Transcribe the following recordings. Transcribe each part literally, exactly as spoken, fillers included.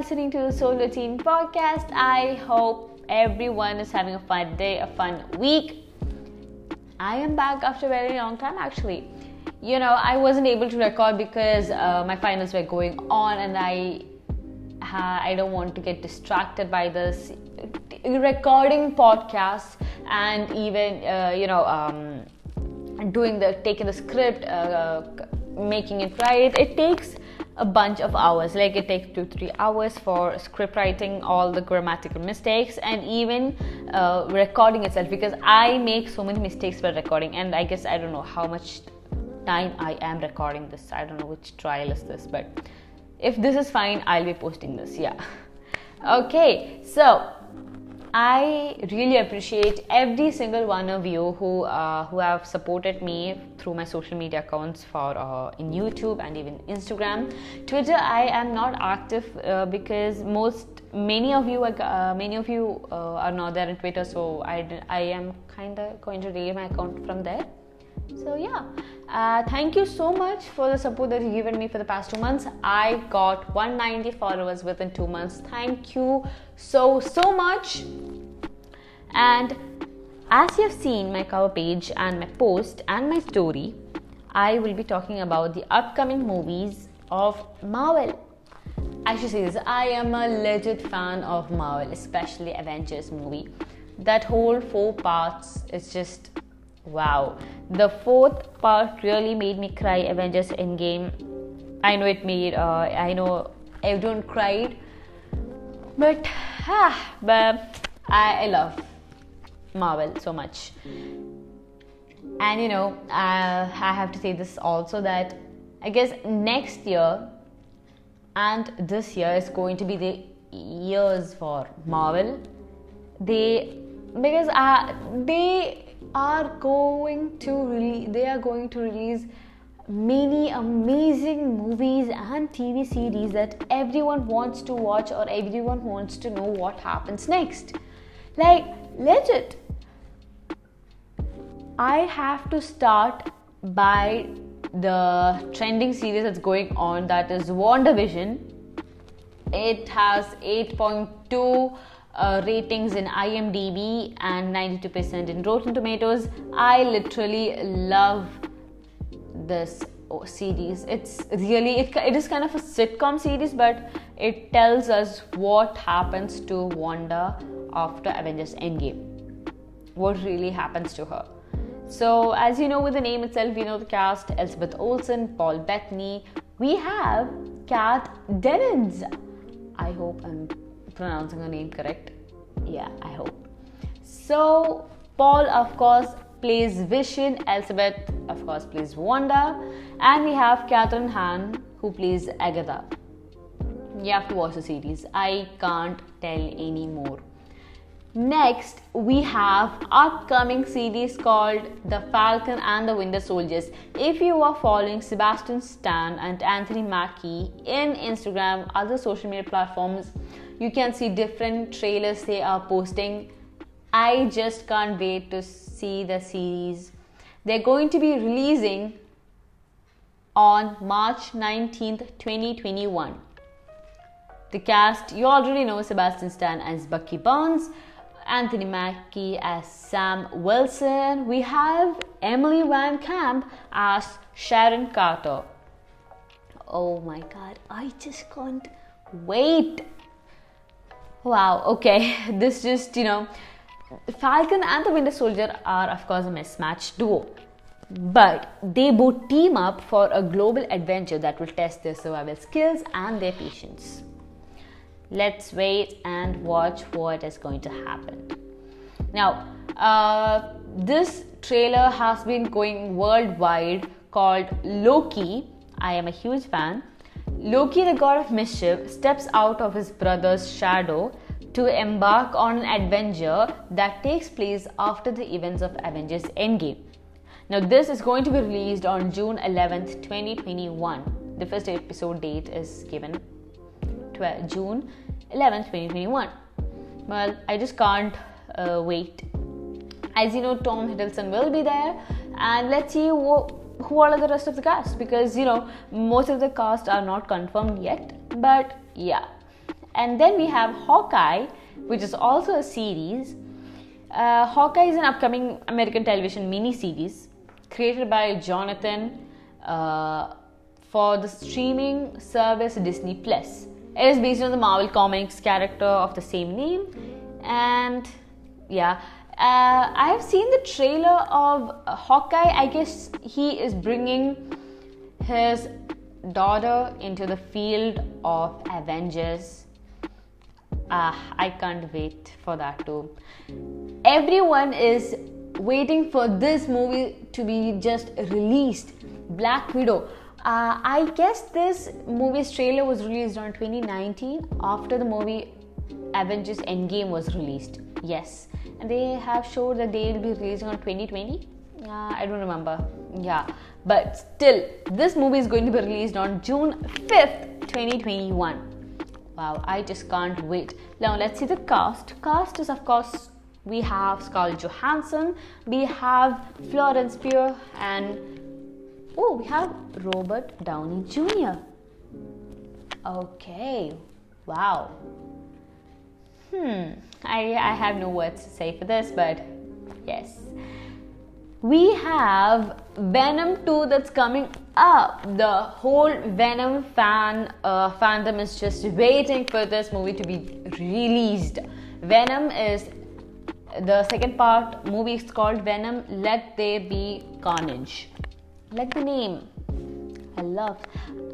listening to the Solo Teen Podcast. I hope everyone is having a fun day, a fun week. I am back after a very long time, actually. You know, I wasn't able to record because uh, my finals were going on, and I ha- I don't want to get distracted by this recording podcasts and even uh, you know um, doing the taking the script, uh, making it right. It takes a bunch of hours. Like it takes two three hours for script writing, all the grammatical mistakes, and even uh, recording itself, because I make so many mistakes while recording. And I guess I don't know how much time I am recording this. I don't know which trial is this, but if this is fine, I'll be posting this. Yeah. Okay, so I really appreciate every single one of you who uh, who have supported me through my social media accounts for uh, in YouTube and even Instagram. Twitter, I am not active uh, because most many of you are, uh, many of you uh, are not there on Twitter, so I I am kind of going to delete my account from there. So yeah, uh, thank you so much for the support that you've given me for the past two months. I got one hundred ninety followers within two months. Thank you so, so much. And as you've seen my cover page and my post and my story, I will be talking about the upcoming movies of Marvel. I should say this, I am a legit fan of Marvel, especially Avengers movie. That whole four parts is just... wow. The fourth part really made me cry, Avengers Endgame. I know it made, uh, I know everyone cried, but, ah, but I, I love Marvel so much. And you know, I, I have to say this also, that I guess next year and this year is going to be the years for Marvel. They, because uh, they... are going to re- they are going to release many amazing movies and T V series that everyone wants to watch, or everyone wants to know what happens next. Like legit, I have to start by the trending series that's going on, that is WandaVision. It has eight point two Uh, ratings in I M D B and ninety-two percent in Rotten Tomatoes. I literally love this series. It's really, it, it is kind of a sitcom series, but it tells us what happens to Wanda after Avengers Endgame. What really happens to her. So as you know with the name itself, you know the cast, Elizabeth Olsen, Paul Bethany. We have Kath Dennings. I hope I'm pronouncing her name correct. Yeah, I hope. So Paul, of course, plays Vision. Elizabeth, of course, plays Wanda. And we have Katherine Hahn, who plays Agatha. You have to watch the series. I can't tell any more. Next, we have upcoming series called The Falcon and the Winter Soldier. If you are following Sebastian Stan and Anthony Mackie in Instagram, other social media platforms, you can see different trailers they are posting. I just can't wait to see the series. They're going to be releasing on March nineteenth, twenty twenty-one. The cast, you already know Sebastian Stan as Bucky Barnes, Anthony Mackie as Sam Wilson. We have Emily Van Camp as Sharon Carter. Oh my god, I just can't wait. Wow, okay, this just, you know, Falcon and the Winter Soldier are of course a mismatched duo, but they both team up for a global adventure that will test their survival skills and their patience. Let's wait and watch what is going to happen. Now, uh, this trailer has been going worldwide, called Loki. I am a huge fan. Loki, the god of mischief, steps out of his brother's shadow to embark on an adventure that takes place after the events of Avengers Endgame. Now, this is going to be released on June eleventh, twenty twenty-one. The first episode date is given June eleventh, twenty twenty-one. Well, I just can't uh, wait. As you know, Tom Hiddleston will be there, and let's see what, who are the rest of the cast, because you know most of the cast are not confirmed yet. But yeah, And then we have Hawkeye, which is also a series. Uh, Hawkeye is an upcoming American television miniseries created by Jonathan uh, for the streaming service Disney Plus. It is based on the Marvel Comics character of the same name. And yeah, uh, I have seen the trailer of Hawkeye. I guess he is bringing his daughter into the field of Avengers. Ah, I can't wait for that too. Everyone is waiting for this movie to be just released. Black Widow. Uh, I guess this movie's trailer was released on twenty nineteen after the movie Avengers Endgame was released. Yes. And they have showed that they will be releasing on twenty twenty. Uh, I don't remember. Yeah. But still, this movie is going to be released on June fifth, twenty twenty-one. Wow, I just can't wait. Now let's see the cast. Cast is, of course, we have Scarlett Johansson, we have Florence Pugh, and oh, we have Robert Downey Junior Okay, wow. Hmm, I, I have no words to say for this, but yes. We have Venom two that's coming up. The whole Venom fan uh, fandom is just waiting for this movie to be released. Venom is the second part movie. It's called Venom: Let There Be Carnage. Like the name. I love.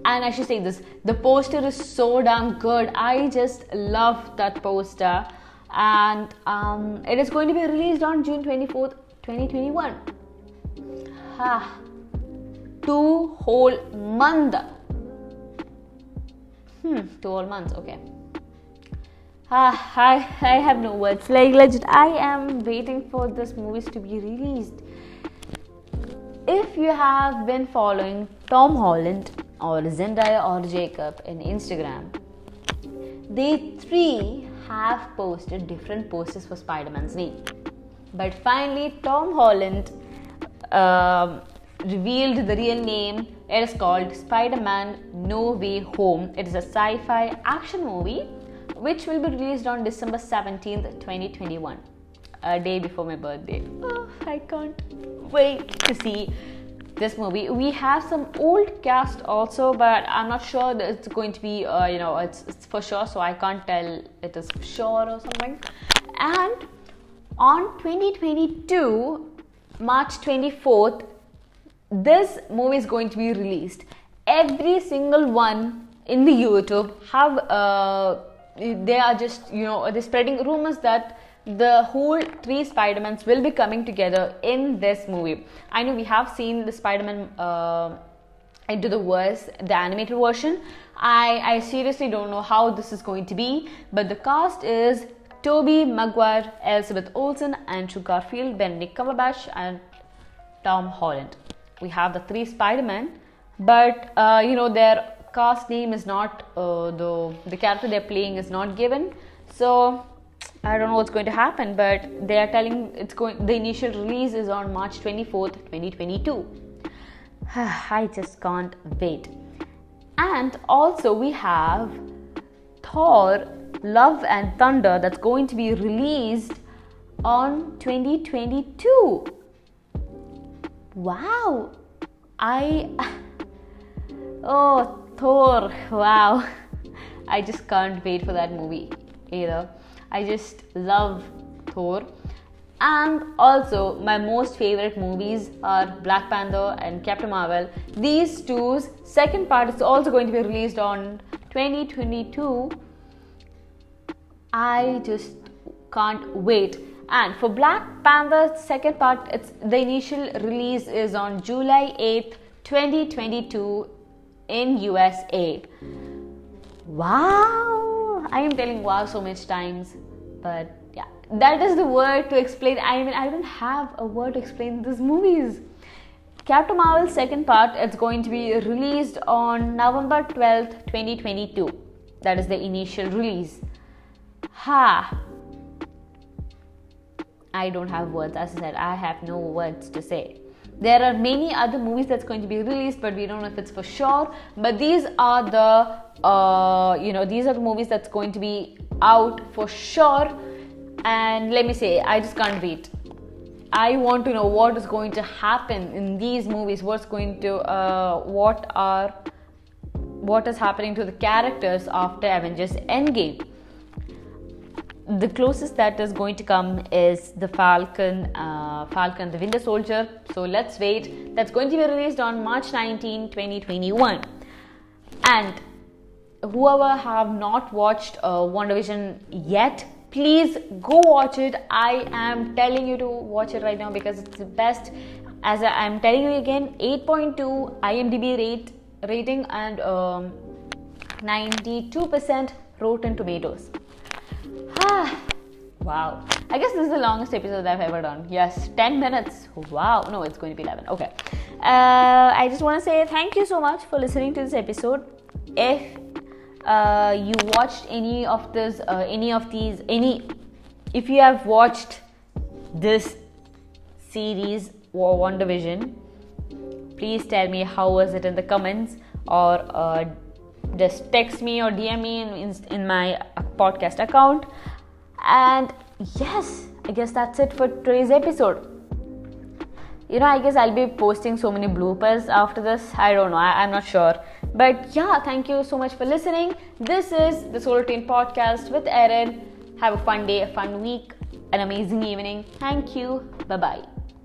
And I should say this. The poster is so damn good. I just love that poster. And um, it is going to be released on June twenty-fourth, twenty twenty-one. Ah, two whole months. Hmm, two whole months, okay. Ah, I, I have no words. Like, legit, I am waiting for this movies to be released. If you have been following Tom Holland or Zendaya or Jacob in Instagram, they three have posted different posters for Spider-Man's name. But finally, Tom Holland Um, revealed the real name. It is called Spider-Man: No Way Home. It is a sci-fi action movie which will be released on December seventeenth, twenty twenty-one, a day before my birthday. Oh, I can't wait to see this movie. We have some old cast also, but I'm not sure that it's going to be, uh, you know, it's, it's for sure, so I can't tell it is for sure or something. And on twenty twenty-two, March twenty-fourth, this movie is going to be released. Every single one in the YouTube have uh, they are just, you know, they're spreading rumors that the whole three Spider-Mans will be coming together in this movie. I know we have seen the Spider-Man uh, Into the Verse, the animated version. I, I seriously don't know how this is going to be, but the cast is Toby Maguire, Elizabeth Olsen, Andrew Garfield, Benedict Cumberbatch, and Tom Holland. We have the three Spider-Men, but uh, you know, their cast name is not, uh, the, the character they're playing is not given. So I don't know what's going to happen, but they are telling it's going. The initial release is on March twenty-fourth, twenty twenty-two. I just can't wait. And also we have Thor: Love and Thunder, that's going to be released on twenty twenty-two. Wow. I oh Thor, wow, I just can't wait for that movie either. I just love Thor. And also my most favorite movies are Black Panther and Captain Marvel. These two's second part is also going to be released on twenty twenty-two. I just can't wait. And for Black Panther's second part, it's the initial release is on July eighth, twenty twenty-two in U S A. Wow! I am telling wow so much times, but yeah, that is the word to explain. I mean, I don't have a word to explain these movies. Captain Marvel's second part, it's going to be released on November twelfth, twenty twenty-two. That is the initial release. Ha! I don't have words. As I said, I have no words to say. There are many other movies that's going to be released, but we don't know if it's for sure. But these are the, uh, you know, these are the movies that's going to be out for sure. And let me say, I just can't wait. I want to know what is going to happen in these movies. What's going to, uh, what are, what is happening to the characters after Avengers Endgame? The closest that is going to come is the Falcon, uh, Falcon, the Winter Soldier. So let's wait. That's going to be released on March nineteenth, twenty twenty-one. And whoever have not watched uh, WandaVision yet, please go watch it. I am telling you to watch it right now because it's the best. As I am telling you again, eight point two IMDb rate rating and um, ninety-two percent Rotten Tomatoes. Wow, I guess this is the longest episode that I've ever done. Yes, ten minutes. Wow, no, it's going to be eleven. Okay, uh, I just want to say thank you so much for listening to this episode. If uh, you watched any of this, uh, any of these, any, if you have watched this series or WandaVision, please tell me how was it in the comments, or uh, just text me or D M me in, in, in my podcast account. And yes, I guess that's it for today's episode. You know, I guess I'll be posting so many bloopers after this. I don't know. I, I'm not sure. But yeah, thank you so much for listening. This is the Solo Teen Podcast with Erin. Have a fun day, a fun week, an amazing evening. Thank you. Bye-bye.